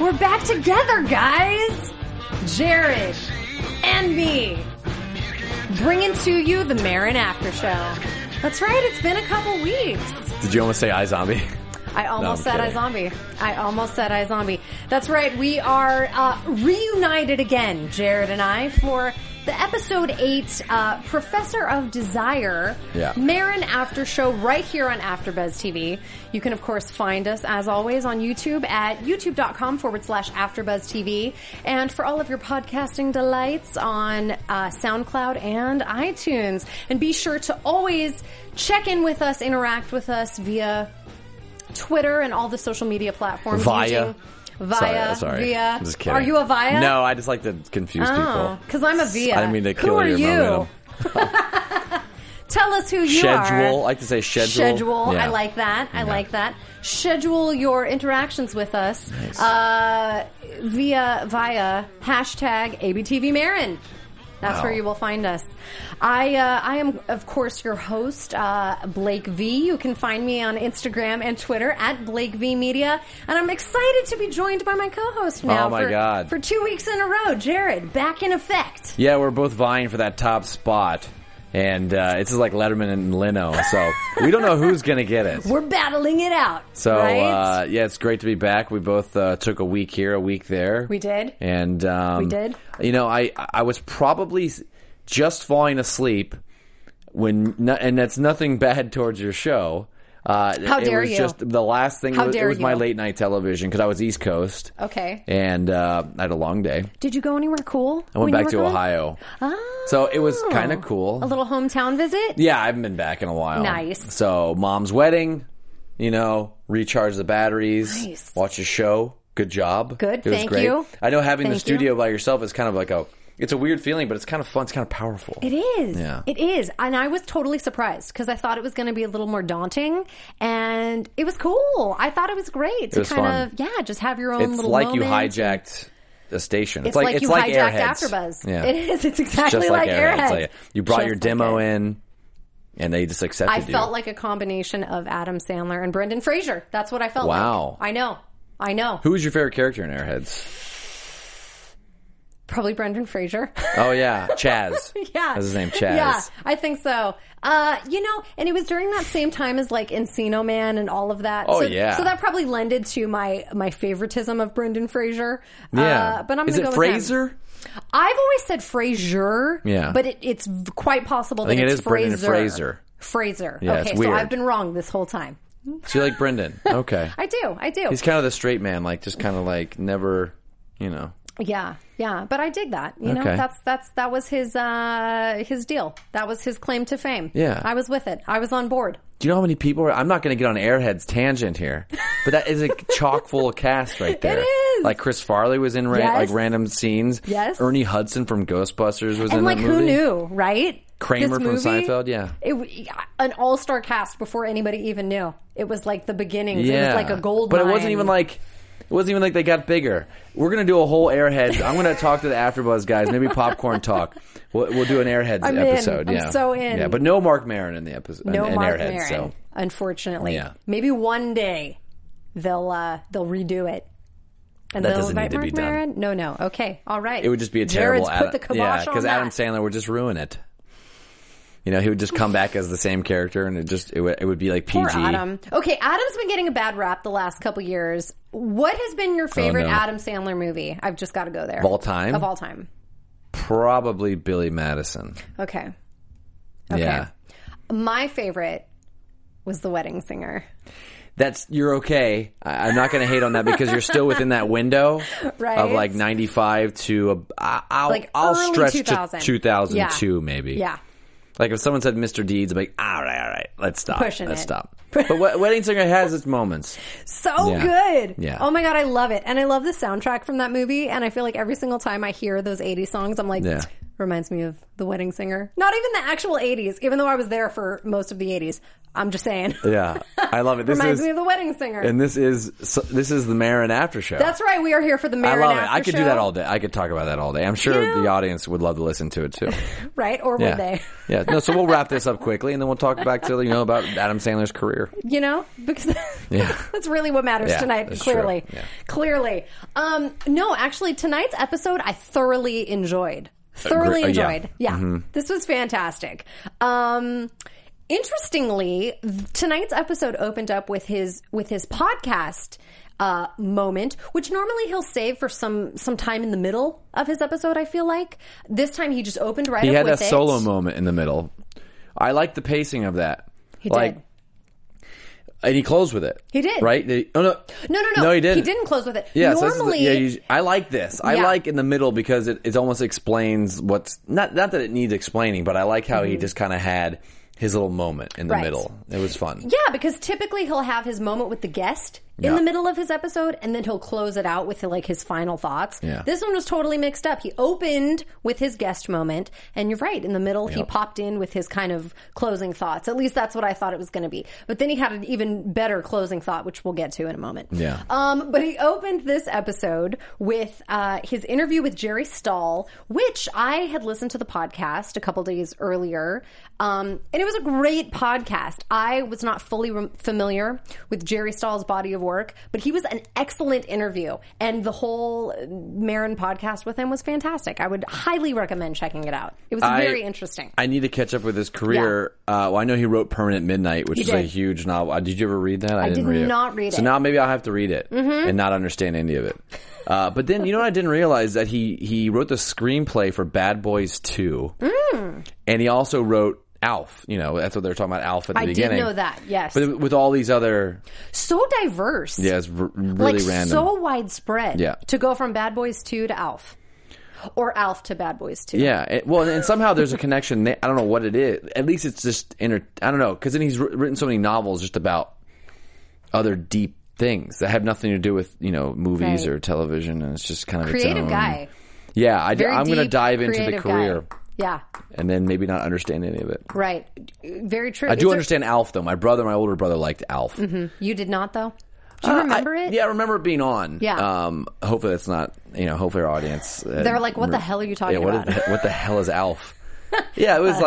We're back together, guys! Jared and me, bringing to you the Marin After Show. That's right, it's been a couple weeks. Did you almost say iZombie? I almost said iZombie. I almost said iZombie. That's right, we are reunited again, Jared and I, for the episode 8 Professor of Desire, Marin After Show, right here on AfterBuzz TV. You can, of course, find us, as always, on YouTube at youtube.com/AfterBuzz TV. And for all of your podcasting delights on SoundCloud and iTunes. And be sure to always check in with us, interact with us via Twitter and all the social media platforms. Via. I'm just kidding. Are you a Via? No, I just like to confuse people. Because I'm a Via. I mean, to kill your momentum. Who are you? Tell us who you are. Schedule. I like to say schedule. Schedule. Yeah. I like that. I like that. Schedule your interactions with us via hashtag ABTV Marin. That's where you will find us. I am, of course, your host, Blake V. You can find me on Instagram and Twitter at Blake V Media. And I'm excited to be joined by my co-host now for 2 weeks in a row. Jared, back in effect. Yeah, we're both vying for that top spot. And it's like Letterman and Leno. So we don't know who's going to get it. We're battling it out. So, right? Yeah, it's great to be back. We both took a week here, a week there. We did. And we did. You know, I was probably just falling asleep when, and that's nothing bad towards your show. How dare you? It was just the last thing. It was my late night television because I was East Coast. Okay. And I had a long day. Did you go anywhere cool? I went back to Ohio. Oh. So it was kind of cool. A little hometown visit? Yeah, I haven't been back in a while. Nice. So mom's wedding, you know, recharge the batteries, watch a show. Good job. Good, thank you. I know having the studio by yourself is kind of like a... It's a weird feeling, but it's kind of fun. It's kind of powerful. It is. Yeah. It is. And I was totally surprised because I thought it was going to be a little more daunting. And it was cool. I thought it was great to kind of, just have your own little moment. It's like you hijacked a station. It's like you hijacked AfterBuzz. Yeah. It is. It's exactly like Airheads. Like, you brought your demo in. And they just accepted you. I felt like a combination of Adam Sandler and Brendan Fraser. That's what I felt like. Wow. I know. Who was your favorite character in Airheads? Probably Brendan Fraser. Oh, yeah. Chaz. That's his name, Chaz. Yeah, I think so. You know, and it was during that same time as, like, Encino Man and all of that. Oh, so that probably lended to my favoritism of Brendan Fraser. Yeah. But I'm going to go with Fraser? Him. I've always said Fraser. Yeah. But it's quite possible that it's Fraser. I think it is Brendan Fraser. Yeah, okay, so I've been wrong this whole time. So you like Brendan. Okay. I do. He's kind of the straight man, like, just kind of, like, never, you know. Yeah, but I dig that. You know, that was his deal. That was his claim to fame. Yeah, I was with it. I was on board. Do you know how many people? I'm not going to get on Airheads tangent here, but that is a chock full of cast right there. It is. Like Chris Farley was in like random scenes. Yes. Ernie Hudson from Ghostbusters was in that movie. Who knew, right? Kramer from Seinfeld, an all-star cast before anybody even knew. It was like the beginnings. Yeah. It was like a gold mine. But it wasn't even like they got bigger. We're going to do a whole Airheads. I'm going to talk to the AfterBuzz guys. Maybe popcorn talk. We'll do an Airheads episode. I'm so in. Yeah, but no Mark Maron in the episode. No Mark Maron, so. Unfortunately. Yeah. Maybe one day they'll redo it. And that doesn't need to be done. No. Okay. All right. It would just be a terrible... Jared's put the kibosh on because Adam Sandler would just ruin it. You know, he would just come back as the same character, and it would be like PG. Poor Adam. Okay, Adam's been getting a bad rap the last couple years. What has been your favorite Adam Sandler movie? I've just got to go there. Of all time? Of all time. Probably Billy Madison. Okay. Yeah. My favorite was The Wedding Singer. that's, you're okay. I'm not going to hate on that because you're still within that window right. of like 95 to, I'll stretch 2000. To 2002 yeah. maybe. Yeah. Like if someone said Mr. Deeds, I'd be like, all right, let's stop. Let's stop. But Wedding Singer has its moments. So good. Yeah. Oh my God, I love it. And I love the soundtrack from that movie. And I feel like every single time I hear those 80s songs, I'm like, reminds me of The Wedding Singer. Not even the actual 80s, even though I was there for most of the 80s. I'm just saying. Yeah, I love it. This reminds me of The Wedding Singer. And this is the Marin After Show. That's right. We are here for the Marin After Show. I love it. I could do that all day. I could talk about that all day. I'm sure the audience would love to listen to it too. Right? Or would they? Yeah. No. So we'll wrap this up quickly, and then we'll talk back to about Adam Sandler's career. You know, because that's really what matters tonight. Clearly, clearly. No, actually, tonight's episode I thoroughly enjoyed. Yeah, mm-hmm. This was fantastic. Interestingly, tonight's episode opened up with his podcast moment, which normally he'll save for some time in the middle of his episode. I feel like this time he just opened right up with it. He had a solo moment in the middle. I like the pacing of that. He did. And he closed with it. He did. Right? No, he didn't. He didn't close with it. Yeah, normally... So I like this. I like in the middle because it almost explains what's... Not that it needs explaining, but I like how he just kind of had... his little moment in the middle. It was fun. Yeah, because typically he'll have his moment with the guest in the middle of his episode, and then he'll close it out with like his final thoughts. Yeah. This one was totally mixed up. He opened with his guest moment, and you're right, in the middle he popped in with his kind of closing thoughts. At least that's what I thought it was going to be. But then he had an even better closing thought, which we'll get to in a moment. Yeah. But he opened this episode with his interview with Jerry Stahl, which I had listened to the podcast a couple days earlier, and it was a great podcast. I was not fully familiar with Jerry Stahl's body of work, but he was an excellent interview, and the whole Marin podcast with him was fantastic. I would highly recommend checking it out. It was very interesting. I need to catch up with his career. Yeah. Well, I know he wrote Permanent Midnight, which is a huge novel. Did you ever read that? I did not read it. So now maybe I'll have to read it and not understand any of it. But then, you know what I didn't realize? That he wrote the screenplay for Bad Boys 2, and he also wrote Alf, that's what they were talking about, Alf at the beginning. I did know that, yes. But with all these other... So diverse. Yeah, it's really random. So widespread. Yeah. To go from Bad Boys 2 to Alf. Or Alf to Bad Boys 2. Yeah. And somehow there's a connection. I don't know what it is. At least it's just... I don't know. Because then he's written so many novels just about other deep things that have nothing to do with, movies or television. And it's just kind of creative guy. Yeah. I'm going to dive into the career. Guy. Yeah. And then maybe not understand any of it. Right. Very true. I do understand Alf, though. My older brother liked Alf. Mm-hmm. You did not, though? Do you remember it? Yeah, I remember it being on. Yeah. Hopefully it's not, hopefully our audience... They're like, what the hell are you talking about? What the hell is Alf? Yeah, it was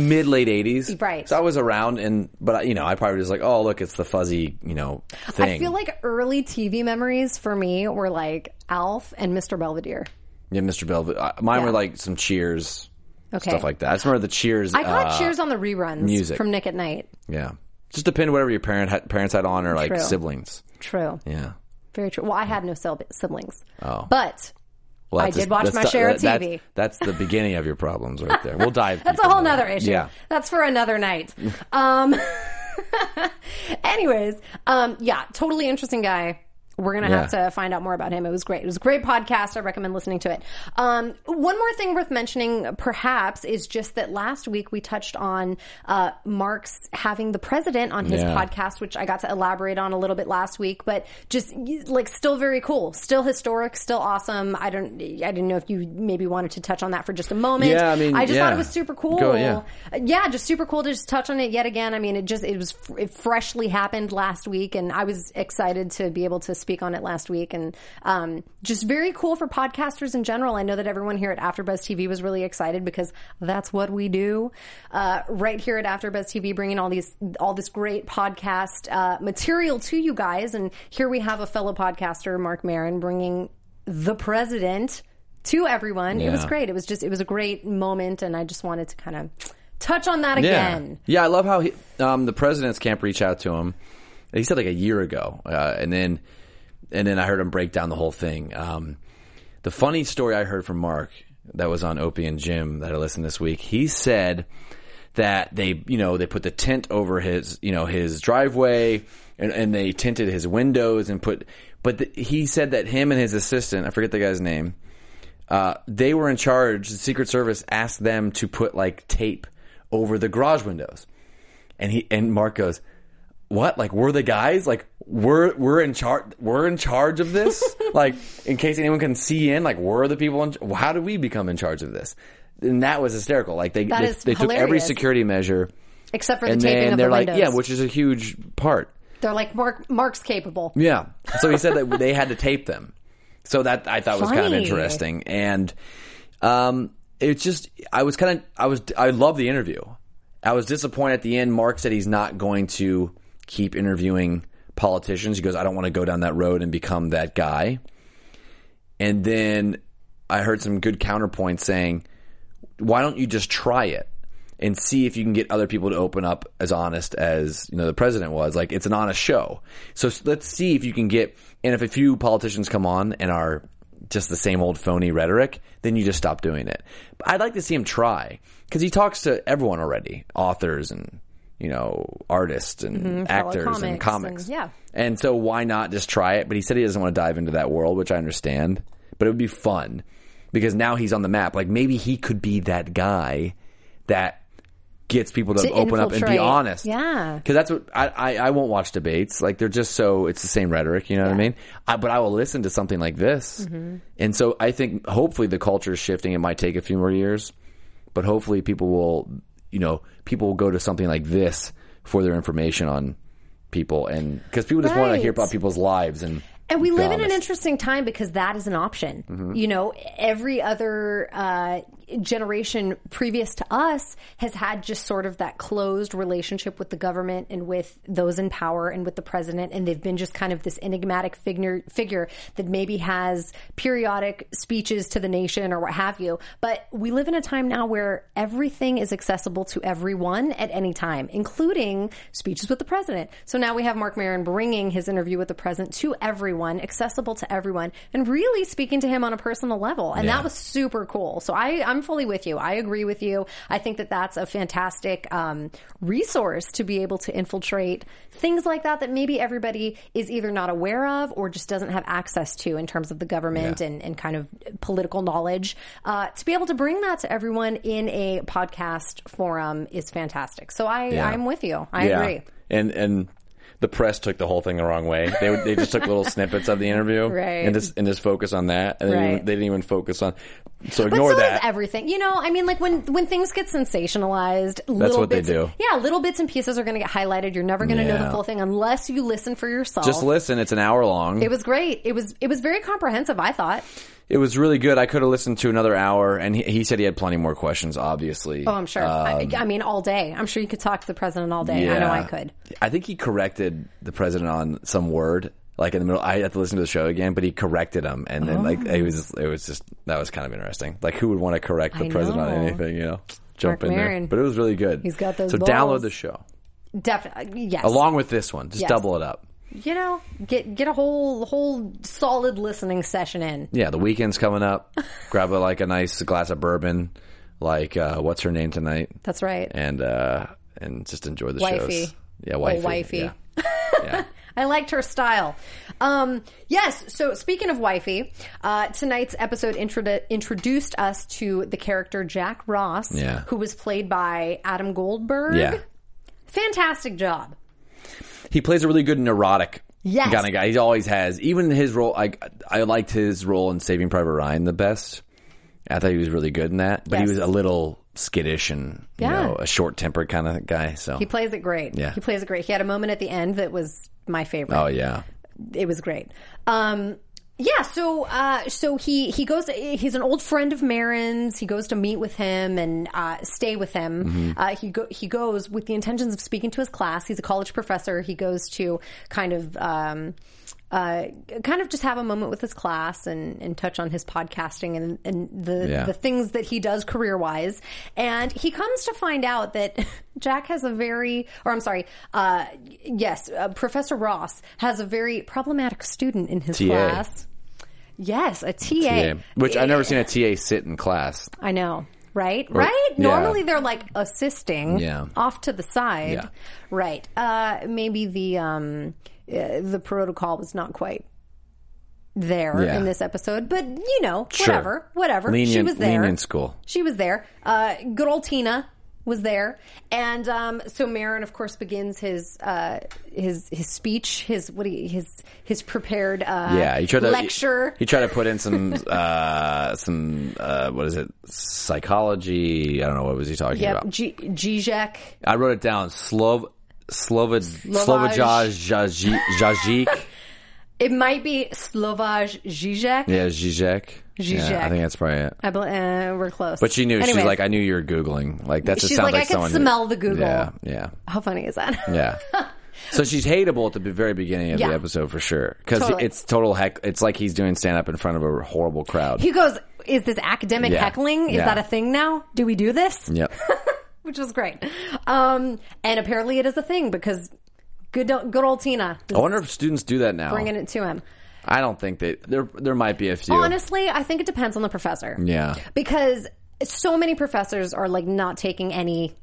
mid-late 80s. Right. So I was around, but I probably was like, oh, look, it's the fuzzy, thing. I feel like early TV memories for me were like Alf and Mr. Belvedere. Yeah, Mr. Belvedere. Mine were like some Cheers, stuff like that. I just remember the Cheers. I got Cheers on the reruns music. From Nick at Night. Yeah. Just depend whatever your parents had on or like siblings. True. Yeah. Very true. Well, I had no siblings. Oh. But... Well, I did watch my share of TV. That's the beginning of your problems right there. We'll dive That's a whole nother issue. Yeah. That's for another night. Anyways, yeah, totally interesting guy. We're going to have to find out more about him. It was great. It was a great podcast. I recommend listening to it. One more thing worth mentioning, perhaps, is just that last week we touched on Mark's having the president on his podcast, which I got to elaborate on a little bit last week, but just still very cool, still historic, still awesome. I didn't know if you maybe wanted to touch on that for just a moment. Yeah, I mean, I just thought it was super cool. Yeah, just super cool to just touch on it yet again. I mean, it freshly happened last week, and I was excited to be able to speak on it last week, and just very cool for podcasters in general. I know that everyone here at AfterBuzz TV was really excited because that's what we do right here at AfterBuzz TV, bringing all this great podcast material to you guys. And here we have a fellow podcaster, Mark Maron, bringing the president to everyone. Yeah. It was great. It was a great moment, and I just wanted to kind of touch on that again. Yeah, I love how the president's camp reached out to him. He said like a year ago, and then I heard him break down the whole thing. The funny story I heard from Mark that was on Opie and Jim that I listened to this week, he said that they put the tent over his driveway and they tinted his windows and put. But he said that him and his assistant, I forget the guy's name, they were in charge. The Secret Service asked them to put like tape over the garage windows, and Mark goes, "What? Like we're the guys? Like we're in charge? We're in charge of this? Like in case anyone can see in? Like we're the people? How do we become in charge of is hysterical. And that was hysterical. Like they took every security measure except for the taping of the windows. Yeah, which is a huge part. They're like Mark's capable. Yeah. So he said that they had to tape them. So that I thought was kind of interesting, and it's just I love the interview. I was disappointed at the end. Mark said he's not going to keep interviewing politicians. He goes, I don't want to go down that road and become that guy. And then I heard some good counterpoints saying, why don't you just try it and see if you can get other people to open up as honest as, the president was. Like, it's an honest show. So let's see if you can get, and if a few politicians come on and are just the same old phony rhetoric, then you just stop doing it. But I'd like to see him try, because he talks to everyone already, authors and, artists and actors and comics. And so why not just try it? But he said he doesn't want to dive into that world, which I understand, but it would be fun because now he's on the map. Like maybe he could be that guy that gets people to open up and be honest. Yeah. Because that's what I won't watch debates. Like they're just so, it's the same rhetoric, what I mean? But I will listen to something like this. And so I think hopefully the culture is shifting. It might take a few more years, but hopefully people will, people will go to something like this for their information on people. And because people just want to hear about people's lives and we live in an interesting time because that is an option. Every other generation previous to us has had just sort of that closed relationship with the government and with those in power and with the president. And they've been just kind of this enigmatic figure that maybe has periodic speeches to the nation or what have you. But we live in a time now where everything is accessible to everyone at any time, including speeches with the president. So now we have Mark Maron bringing his interview with the president to everyone. Accessible to everyone, and really speaking to him on a personal level, and that was super cool. So I'm fully with you. I agree with you. I think that that's a fantastic resource to be able to infiltrate things like that maybe everybody is either not aware of or just doesn't have access to in terms of the government and kind of political knowledge. To be able to bring that to everyone in a podcast forum is fantastic. So I'm with you. I agree. And the press took the whole thing the wrong way. They just took little snippets of the interview and just focus on that. And then they didn't even focus on. So ignore that. Is everything. I mean, like when things get sensationalized, that's what bits, they do. Yeah, little bits and pieces are going to get highlighted. You're never going to know the full thing unless you listen for yourself. Just listen. It's an hour long. It was great. It was very comprehensive, I thought. It was really good. I could have listened to another hour, and he said he had plenty more questions, obviously. Oh, I'm sure. I mean, all day. I'm sure you could talk to the president all day. Yeah. I know I could. I think he corrected the president on some word, like in the middle. I had to listen to the show again, but he corrected him, and then it was just that was kind of interesting. Like, who would want to correct the president on anything? Jump Mark in Maron. There. But it was really good. He's got those. So balls. Download the show. Definitely, yes. Along with this one, just double it up. Get a whole solid listening session in. Yeah, the weekend's coming up. Grab a nice glass of bourbon. What's her name tonight? That's right. And just enjoy the shows. Yeah, wifey. Yeah. I liked her style. Yes, so speaking of wifey, tonight's episode introduced us to the character Jack Ross, who was played by Adam Goldberg. Yeah. Fantastic job. He plays a really good neurotic kind of guy. He always has. Even his role, I liked his role in Saving Private Ryan the best. I thought he was really good in that. But he was a little skittish and a short-tempered kind of guy. So he plays it great. Yeah. He plays it great. He had a moment at the end that was my favorite. Oh, yeah. It was great. So he goes. He's an old friend of Maron's. He goes to meet with him and stay with him. He goes with the intentions of speaking to his class. He's a college professor. He goes to kind of just have a moment with his class and touch on his podcasting and the things that he does career-wise. And he comes to find out that Jack has Professor Ross has a very problematic student in his class. Yes, a TA. Which I've never seen a TA sit in class. I know. Right, or, right? Yeah. Normally they're like assisting off to the side. Yeah. Right. Maybe the protocol was not quite there in this episode, but you know, whatever. Lenient, she was there. Lenient school. She was there. Good old Tina was there. And so Maron, of course, begins his speech, his prepared lecture. He tried to put in some what is it? Psychology. I don't know, what was he talking about? Žižek. I wrote it down. Slavoj Žižek. It might be Slavoj Žižek. Yeah, Žižek. Žižek. Yeah, I think that's probably it. We're close. But she knew. Anyways. She's like, I knew you were Googling. Like, that just sounds like someone. She's like, I could smell the Google. Yeah, yeah. How funny is that? Yeah. So she's hateable at the very beginning of the episode for sure. Because it's total heck. It's like he's doing stand-up in front of a horrible crowd. He goes, is this academic heckling? Is that a thing now? Do we do this? Yep. Which was great. And apparently it is a thing because... Good old Tina. I wonder if students do that now. Bringing it to him. I don't think there might be a few. Honestly, I think it depends on the professor. Yeah. Because so many professors are like not taking any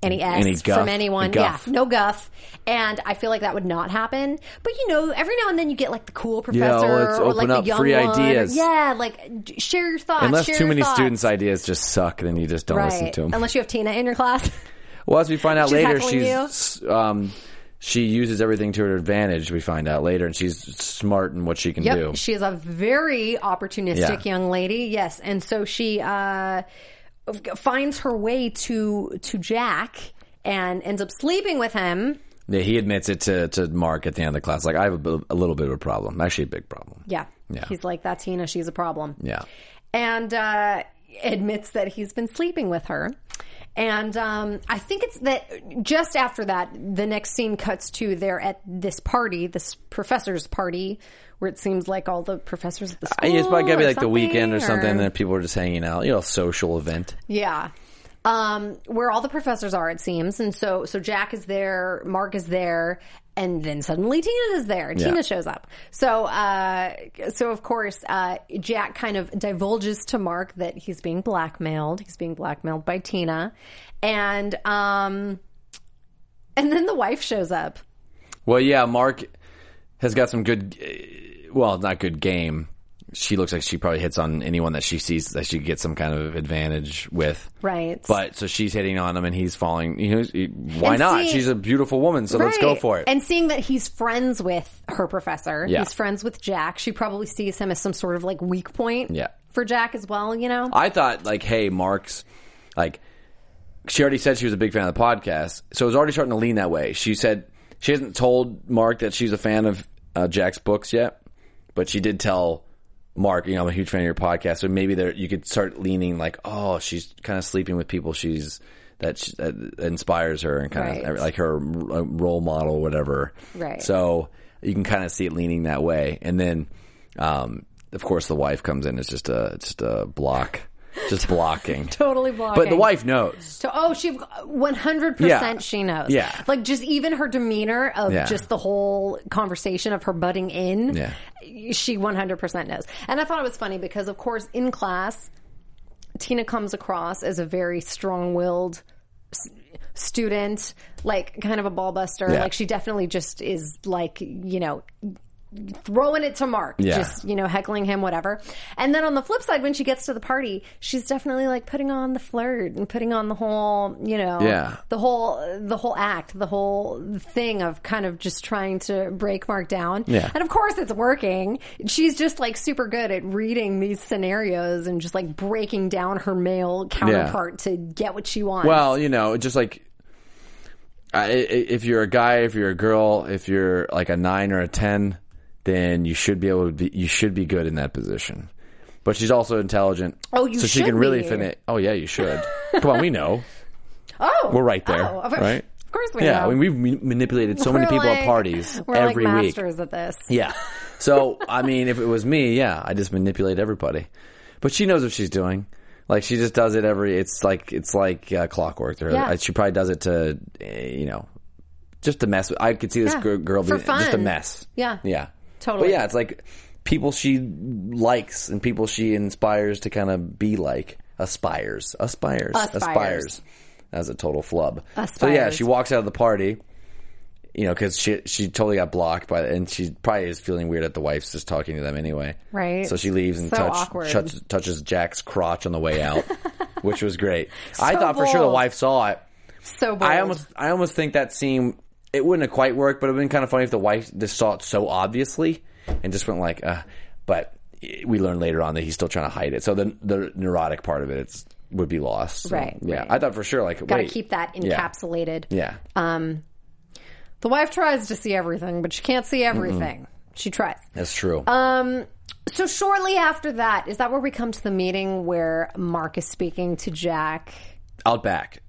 guff from anyone. Guff. Yeah, no guff. And I feel like that would not happen. But you know, every now and then you get like the cool professor or like the young free one. Ideas. Yeah, like share your thoughts. Unless too many students' ideas just suck, then you just don't listen to them. Unless you have Tina in your class. Well, as we find out later, she's... She uses everything to her advantage, we find out later, and she's smart in what she can do. She is a very opportunistic young lady, yes. And so she finds her way to Jack and ends up sleeping with him. Yeah, he admits it to Mark at the end of the class. Like, I have a little bit of a problem. Actually, a big problem. Yeah. Yeah. He's like, that's Tina. She's a problem. Yeah. And admits that he's been sleeping with her. And I think it's that just after that, the next scene cuts to they're at this party, this professor's party, where it seems like all the professors at the school. It's probably going to be like the weekend or something, and then people are just hanging out, you know, a social event. Yeah. Where all the professors are, it seems. And so Jack is there, Mark is there, and then suddenly Tina is there. Yeah. Tina shows up. So of course, Jack kind of divulges to Mark that he's being blackmailed. He's being blackmailed by Tina. And then the wife shows up. Well, yeah, Mark has got some good, well, not good game. She looks like she probably hits on anyone that she sees that she gets some kind of advantage with. Right. But so she's hitting on him and he's falling. Why not? She's a beautiful woman, so let's go for it. And seeing that he's friends with her professor, he's friends with Jack, she probably sees him as some sort of like weak point for Jack as well, you know? I thought like, hey, Mark's like, she already said she was a big fan of the podcast, so it was already starting to lean that way. She said she hasn't told Mark that she's a fan of Jack's books yet, but she did tell Mark, you know, I'm a huge fan of your podcast, so maybe there you could start leaning like, oh, she's kind of sleeping with people that inspires her and kind of like her role model, whatever. Right. So you can kind of see it leaning that way, and then, of course, the wife comes in. It's just a block. Just blocking. Totally blocking. But the wife knows. So, she 100% she knows. Yeah. Like, just even her demeanor of just the whole conversation of her butting in, she 100% knows. And I thought it was funny because, of course, in class, Tina comes across as a very strong-willed student, like, kind of a ball buster. Yeah. Like, she definitely just is, like, you know... throwing it to Mark, just, you know, heckling him, whatever. And then on the flip side, when she gets to the party, she's definitely like putting on the flirt and putting on the whole, you know, the whole act, the whole thing of kind of just trying to break Mark down. Yeah. And of course it's working. She's just like super good at reading these scenarios and just like breaking down her male counterpart to get what she wants. Well, you know, just like, if you're a guy, if you're a girl, if you're like a 9 or a 10, then you should be able to be good in that position. But she's also intelligent. Oh, you should. So she can really finish. Oh, yeah, you should. Come on, we know. Oh. We're right there. Oh, right? Of course we know. Yeah, I mean, we've manipulated so many people at parties every week. We're like masters at this. Yeah. So, I mean, if it was me, I just manipulate everybody. But she knows what she's doing. Like, she just does it it's like clockwork to her. Yeah. She probably does it to, you know, just to mess with. I could see this girl being just a mess. Yeah. Yeah. Totally. But yeah, it's like people she likes and people she inspires to kind of be like. Aspires. That was a total flub. Aspires. So yeah, she walks out of the party, you know, because she totally got blocked by, and she probably is feeling weird that the wife's just talking to them anyway. Right. So she leaves and touches Jack's crotch on the way out, which was great. So I thought bold. For sure the wife saw it. So bold. I almost think that scene, it wouldn't have quite worked, but it would have been kind of funny if the wife just saw it so obviously and just went like, but we learn later on that he's still trying to hide it. So the neurotic part of it would be lost. So, right. Yeah. Right. I thought for sure, like, gotta keep that encapsulated. Yeah. The wife tries to see everything, but she can't see everything. Mm-mm. She tries. That's true. So shortly after that, is that where we come to the meeting where Mark is speaking to Jack? Out back.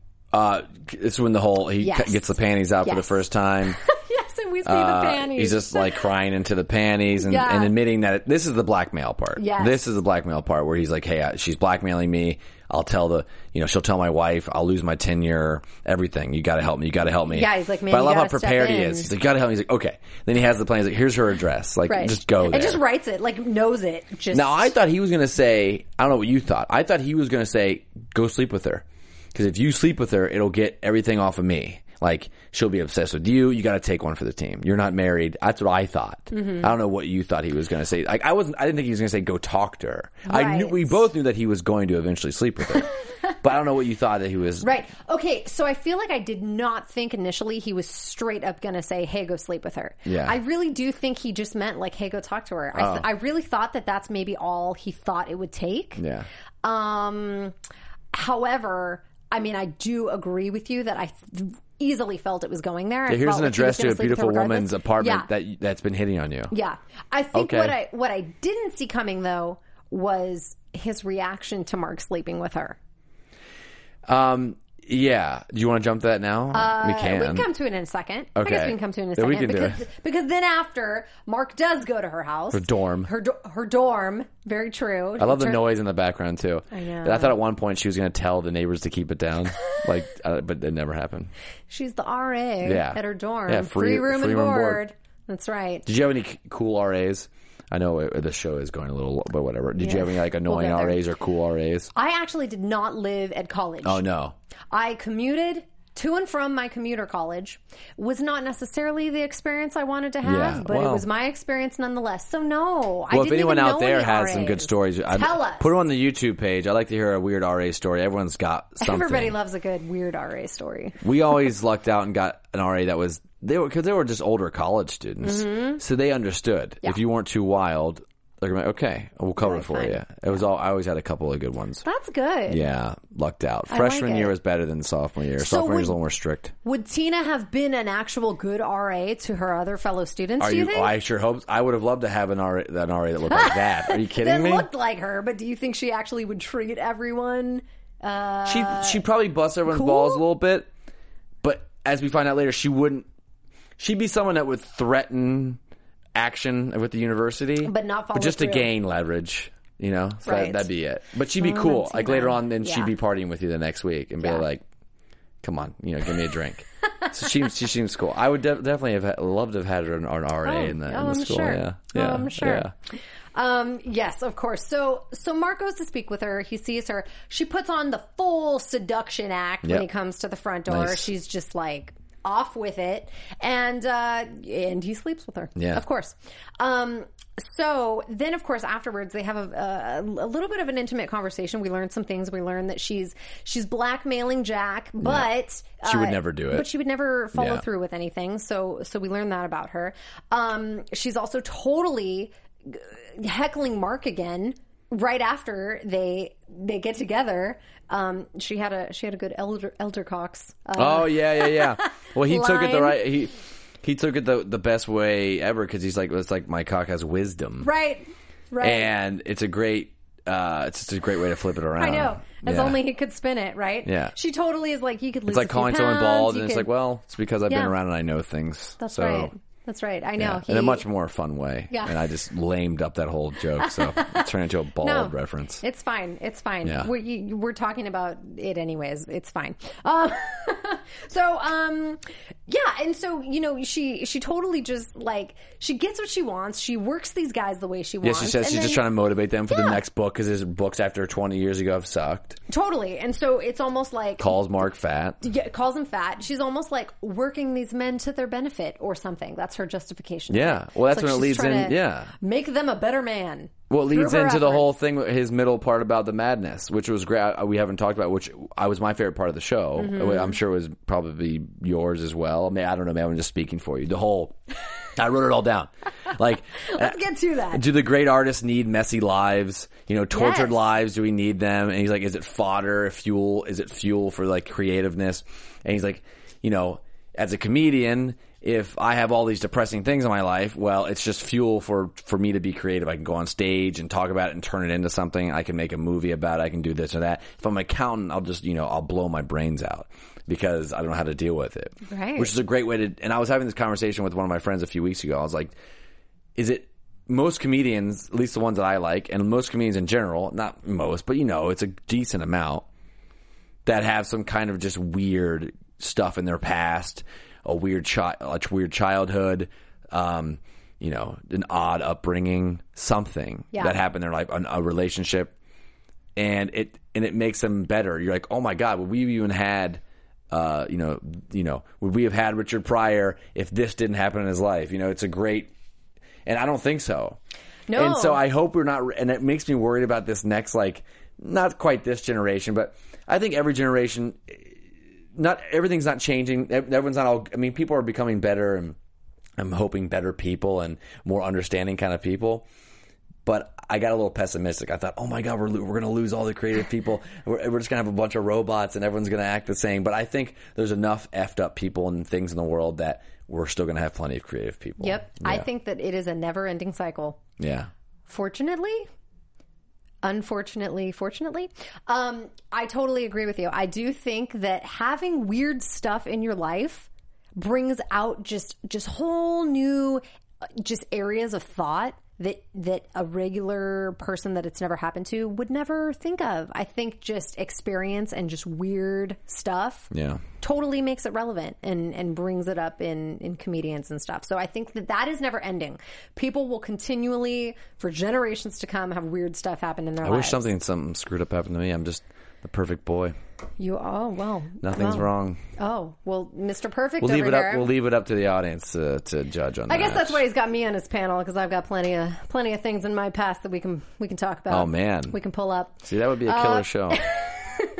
It's when the whole, gets the panties out for the first time. Yes, and we see the panties. He's just like crying into the panties and admitting that this is the blackmail part. Yes. This is the blackmail part where he's like, hey, she's blackmailing me. I'll tell she'll tell my wife, I'll lose my tenure, everything. You gotta help me. Yeah, he's like, man, but I love how prepared he is. He's like, you gotta help me. He's like, okay. Then he has the plan. He's like, here's her address. Like, just go there. And just writes it, like, knows it. Now, I thought he was gonna say, I don't know what you thought. I thought he was gonna say, go sleep with her. Because if you sleep with her, it'll get everything off of me. Like, she'll be obsessed with you. You got to take one for the team. You're not married. That's what I thought. Mm-hmm. I don't know what you thought he was going to say. Like, I didn't think he was going to say, go talk to her. Right. We both knew that he was going to eventually sleep with her. But I don't know what you thought that he was. Right. Okay. So I feel like I did not think initially he was straight up going to say, hey, go sleep with her. Yeah. I really do think he just meant like, hey, go talk to her. I really thought that that's maybe all he thought it would take. Yeah. However, I mean, I do agree with you that I easily felt it was going there. Yeah, here's an address to a beautiful woman's apartment that's been hitting on you. Yeah. I think what I didn't see coming, though, was his reaction to Mark sleeping with her. Yeah. Do you want to jump to that now? We can. We can come to it in a second. Okay. I guess we can come to it in a second. We can do it. Because then after, Mark does go to her house. Her dorm. Her dorm. Very true. I love the noise in the background, too. I know. I thought at one point she was going to tell the neighbors to keep it down. But it never happened. She's the RA at her dorm. Yeah, free room and board. That's right. Did you have any cool RAs? I know the show is going a little, but whatever. Did you have any like annoying RAs or cool RAs? I actually did not live at college. Oh, no. I commuted to and from my commuter college. Was not necessarily the experience I wanted to have, but it was my experience nonetheless. So, no. Well, if anyone out there has some good stories, tell us. Put them on the YouTube page. I'd like to hear a weird RA story. Everyone's got something. Everybody loves a good weird RA story. We always lucked out and got an RA that was. Because they were just older college students, mm-hmm. so they understood. Yeah. If you weren't too wild, they're like, okay, we'll cover it for you. It was all. I always had a couple of good ones. That's good. Yeah, lucked out. Freshman year was better than sophomore year. So sophomore year was a little more strict. Would Tina have been an actual good RA to her other fellow students? Do you think? I sure hope. I would have loved to have an RA that looked like that. Are you kidding me? That looked like her, but do you think she actually would treat everyone? She probably busts everyone's balls a little bit, but as we find out later, she wouldn't. She'd be someone that would threaten action with the university. But not follow through. But just to gain leverage, you know? So that'd be it. But she'd be cool. Like later on, then she'd be partying with you the next week and be like, come on, you know, give me a drink. So she seems cool. I would definitely have loved to have had her an RA in the school. Sure. Yeah. I'm sure. Yeah. Yes, of course. So Mark goes to speak with her. He sees her. She puts on the full seduction act when he comes to the front door. Nice. She's just like off with it, and he sleeps with her. Yeah, of course. So then, of course, afterwards they have a little bit of an intimate conversation. We learn some things. We learn that she's blackmailing Jack, but she would never do it. But she would never follow through with anything. So we learn that about her. She's also totally heckling Mark again. Right after they get together, she had a good Eldercox. Well, he took it the right. He took it the best way ever because he's like, it's like my cock has wisdom, right, and it's a great. It's just a great way to flip it around. I know. As only he could spin it, right? Yeah. She totally is like, you could lose. It's like calling someone bald, and it's like, well, it's because I've been around and I know things. That's right. That's right. I know. Yeah. In a much more fun way. Yeah. And I just lamed up that whole joke, so it turned into a bald reference. It's fine. It's fine. Yeah. We're talking about it anyways. It's fine. So, yeah, and so, you know, she totally just, like, she gets what she wants. She works these guys the way she wants. Yeah, she says she's just trying to motivate them for the next book, because his books after 20 years ago have sucked. Totally, and so it's almost like... Calls Mark fat. Yeah, calls him fat. She's almost, like, working these men to their benefit or something. That's her justification. Yeah, well, that's when it leads in, yeah. Make them a better man. Well, it leads into the whole thing, his middle part about the madness, which was great. We haven't talked about, which was my favorite part of the show. Mm-hmm. I'm sure it was probably yours as well. I mean, I don't know, man. I'm just speaking for you. The whole, I wrote it all down. Like, let's get to that. Do the great artists need messy lives? You know, tortured lives? Do we need them? And he's like, is it fodder? Fuel? Is it fuel for like creativeness? And he's like, you know, as a comedian, if I have all these depressing things in my life, well, it's just fuel for me to be creative. I can go on stage and talk about it and turn it into something. I can make a movie about it. I can do this or that. If I'm an accountant, I'll just, you know, I'll blow my brains out because I don't know how to deal with it. Right. Which is a great way to, and I was having this conversation with one of my friends a few weeks ago. I was like, is it, most comedians, at least the ones that I like, and most comedians in general, not most, but you know, it's a decent amount that have some kind of just weird stuff in their past, a weird childhood, you know, an odd upbringing, something that happened in their life, a relationship, and it makes them better. You're like, oh my God, would we have even had, would we have had Richard Pryor if this didn't happen in his life? You know, it's a great, and I don't think so. No. And so I hope we're not, and it makes me worried about this next, like, not quite this generation, but I think every generation. Not everything's not changing. Everyone's not all. I mean, people are becoming better, and I'm hoping better people and more understanding kind of people. But I got a little pessimistic. I thought, oh my God, we're going to lose all the creative people. We're just going to have a bunch of robots, and everyone's going to act the same. But I think there's enough effed up people and things in the world that we're still going to have plenty of creative people. Yep, yeah. I think that it is a never-ending cycle. Yeah. Fortunately. Unfortunately, fortunately, I totally agree with you. I do think that having weird stuff in your life brings out just whole new just areas of thought that a regular person that it's never happened to would never think of. I think just experience and just weird stuff totally makes it relevant and brings it up in comedians and stuff. So I think that is never ending. People will continually, for generations to come, have weird stuff happen in their lives. I wish something screwed up happened to me. I'm just the perfect boy. You are? Well. Nothing's wrong. Oh, well, Mr. Perfect We'll leave it up to the audience to judge on that. I guess that's why he's got me on his panel, because I've got plenty of things in my past that we can talk about. Oh, man. We can pull up. See, that would be a killer show.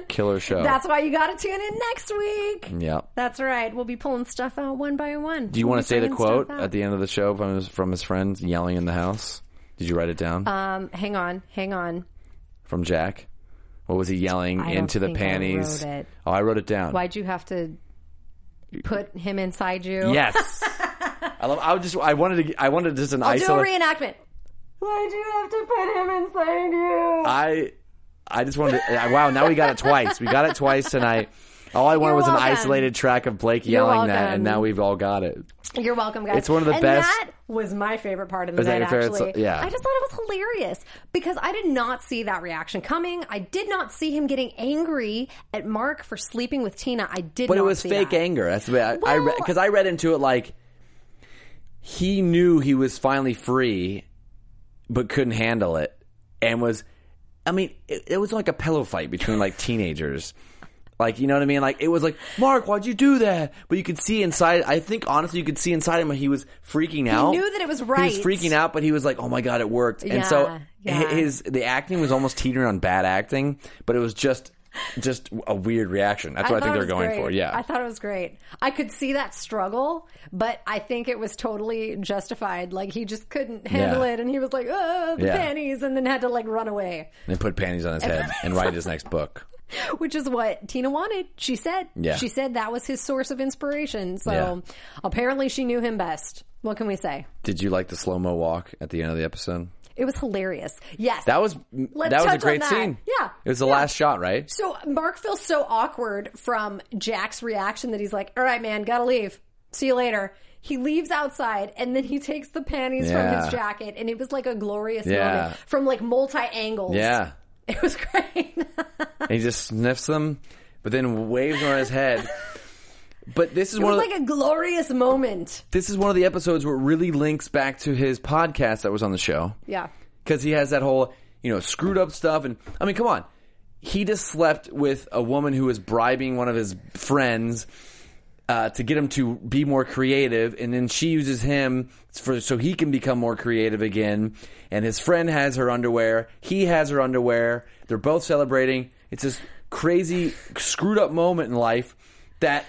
Killer show. That's why you got to tune in next week. Yeah. That's right. We'll be pulling stuff out one by one. Do you want to say the quote at the end of the show from his friends yelling in the house? Did you write it down? Hang on. From Jack? What was he yelling into the panties? I wrote it down. Why'd you have to put him inside you? Yes. I wanted to do a reenactment. Why'd you have to put him inside you? I just wanted to, wow, now we got it twice. We got it twice tonight. All I wanted was an isolated track of Blake yelling that, and now we've all got it. You're welcome, guys. It's one of the best. That was my favorite part of the night, actually. Yeah. I just thought it was hilarious because I did not see that reaction coming. I did not see him getting angry at Mark for sleeping with Tina. I did not see that. But it was fake anger. That's the way because I read into it like he knew he was finally free but couldn't handle it and was – I mean, it was like a pillow fight between like teenagers. Like, you know what I mean? Like, it was like, Mark, why'd you do that? But you could see inside, I think, honestly, you could see inside him he was freaking out. He knew that it was right. He was freaking out, but he was like, oh my God, it worked. Yeah, and so the acting was almost teetering on bad acting, but it was just a weird reaction. That's what I think they're going for, yeah. I thought it was great. I could see that struggle, but I think it was totally justified. Like, he just couldn't handle it, and he was like, oh, the panties, and then had to, like, run away. And put panties on his head and write his next book. Which is what Tina wanted. She said. Yeah. She said that was his source of inspiration. So apparently she knew him best. What can we say? Did you like the slow-mo walk at the end of the episode? It was hilarious. Yes. That was a great scene. Yeah. It was the last shot, right? So Mark feels so awkward from Jack's reaction that he's like, all right, man, gotta leave. See you later. He leaves outside, and then he takes the panties from his jacket, and it was like a glorious moment from like multi-angles. Yeah. It was great. And he just sniffs them, but then waves them on his head. But this is a glorious moment. This is one of the episodes where it really links back to his podcast that was on the show. Yeah. Because he has that whole, screwed up stuff. And I mean, come on. He just slept with a woman who was bribing one of his friends to get him to be more creative. And then she uses him so he can become more creative again. And his friend has her underwear. He has her underwear. They're both celebrating. It's this crazy, screwed up moment in life that...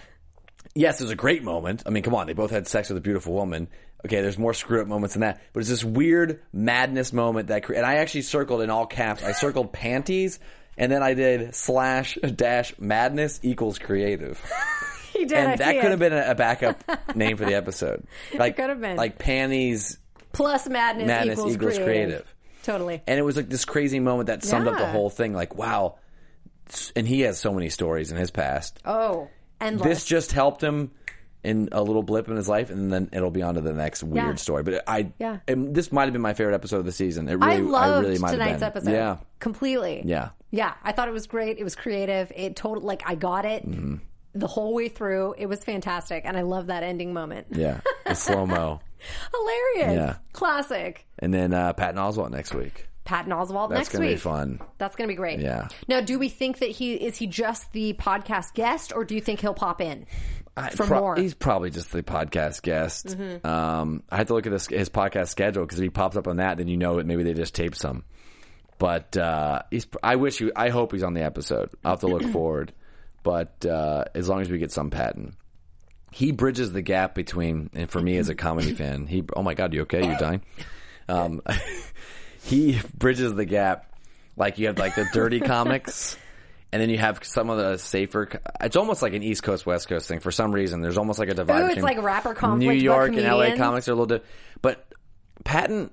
Yes, it was a great moment. I mean, come on. They both had sex with a beautiful woman. Okay, there's more screw-up moments than that. But it's this weird madness moment that... And I actually circled in all caps. I circled panties, and then I did / madness equals creative. He did, and that could have been a backup name for the episode. It could have been. Like panties... Plus madness equals creative. Totally. And it was like this crazy moment that summed up the whole thing. Like, wow. And he has so many stories in his past. Oh, endless. This just helped him in a little blip in his life, and then it'll be on to the next weird story. But this might have been my favorite episode of the season. I really loved tonight's episode. Yeah. Completely. Yeah. Yeah. I thought it was great. It was creative. It totally, I got it the whole way through. It was fantastic, and I love that ending moment. Yeah. The slow-mo. Hilarious. Yeah. Classic. And then Patton Oswalt next week. That's going to be fun. That's going to be great. Yeah. Now, do we think that is he just the podcast guest, or do you think he'll pop in for more? He's probably just the podcast guest. Mm-hmm. I have to look at his podcast schedule, because if he pops up on that, then maybe they just taped some. But I hope he's on the episode. I'll have to look forward. But as long as we get some Patton. He bridges the gap between, and for me as a comedy fan, oh my God, you okay? You're dying? He bridges the gap. Like, you have the dirty comics, and then you have some of the safer. It's almost like an East Coast, West Coast thing. For some reason, there's almost like a divide. Ooh, it's like rapper conflict. New York and LA comics are a little different. But Patton,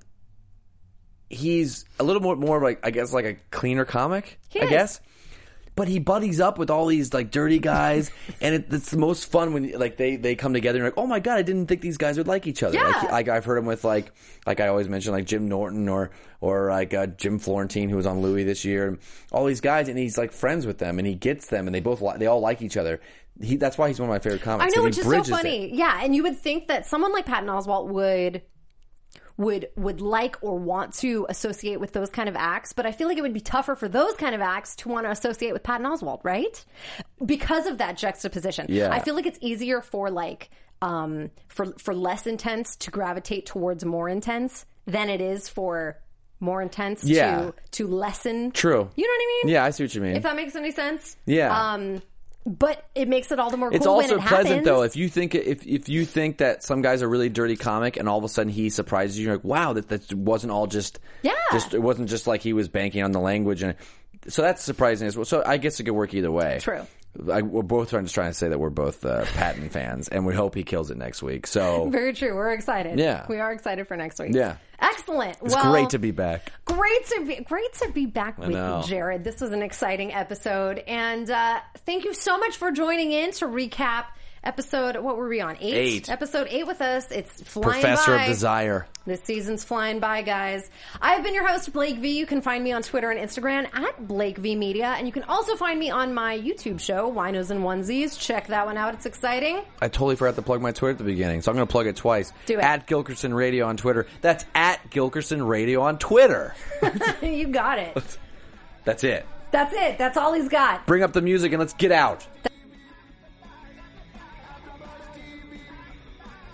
he's a little more like, I guess, like a cleaner comic. I guess. But he buddies up with all these dirty guys, and it's the most fun when they come together. And you're like, oh my God, I didn't think these guys would like each other. Yeah. Like I've heard him with like I always mention Jim Norton or Jim Florentine, who was on Louis this year, and all these guys, and he's friends with them, and he gets them, and they all like each other. That's why he's one of my favorite comics. I know, which is so funny. It. Yeah, and you would think that someone like Patton Oswalt would like or want to associate with those kind of acts, but I feel like it would be tougher for those kind of acts to want to associate with Patton Oswalt, right? Because of that juxtaposition. Yeah. I feel like it's easier for less intense to gravitate towards more intense than it is for more intense to lessen. True. You know what I mean? Yeah, I see what you mean. If that makes any sense. Yeah. But it makes it all the more cool when it happens. It's also pleasant, though, if you think that some guy's a really dirty comic and all of a sudden he surprises you, you're like, wow, that wasn't all just... Yeah. It wasn't just like he was banking on the language. And so that's surprising as well. So I guess it could work either way. True. We're both trying to say that we're both Patton fans, and we hope he kills it next week. So very true. We're excited. Yeah. We are excited for next week. Yeah. Excellent. It's great to be back. Great to be back with you, Jared. This was an exciting episode, and thank you so much for joining in to recap episode. What were we on? 8. Episode 8 with us. It's flying by. Professor of Desire. This season's flying by, guys. I've been your host, Blake V. You can find me on Twitter and Instagram at Blake V Media, and you can also find me on my YouTube show, Winos and Onesies. Check that one out. It's exciting. I totally forgot to plug my Twitter at the beginning, so I'm going to plug it twice. Do it. At Gilkerson Radio on Twitter. That's at Gilkerson Radio on Twitter. You got it. That's it. That's it. That's all he's got. Bring up the music and let's get out.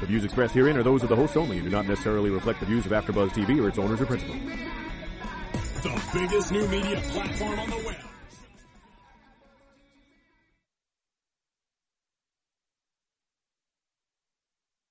The views expressed herein are those of the hosts only and do not necessarily reflect the views of AfterBuzz TV or its owners or principals. The biggest new media platform on the web.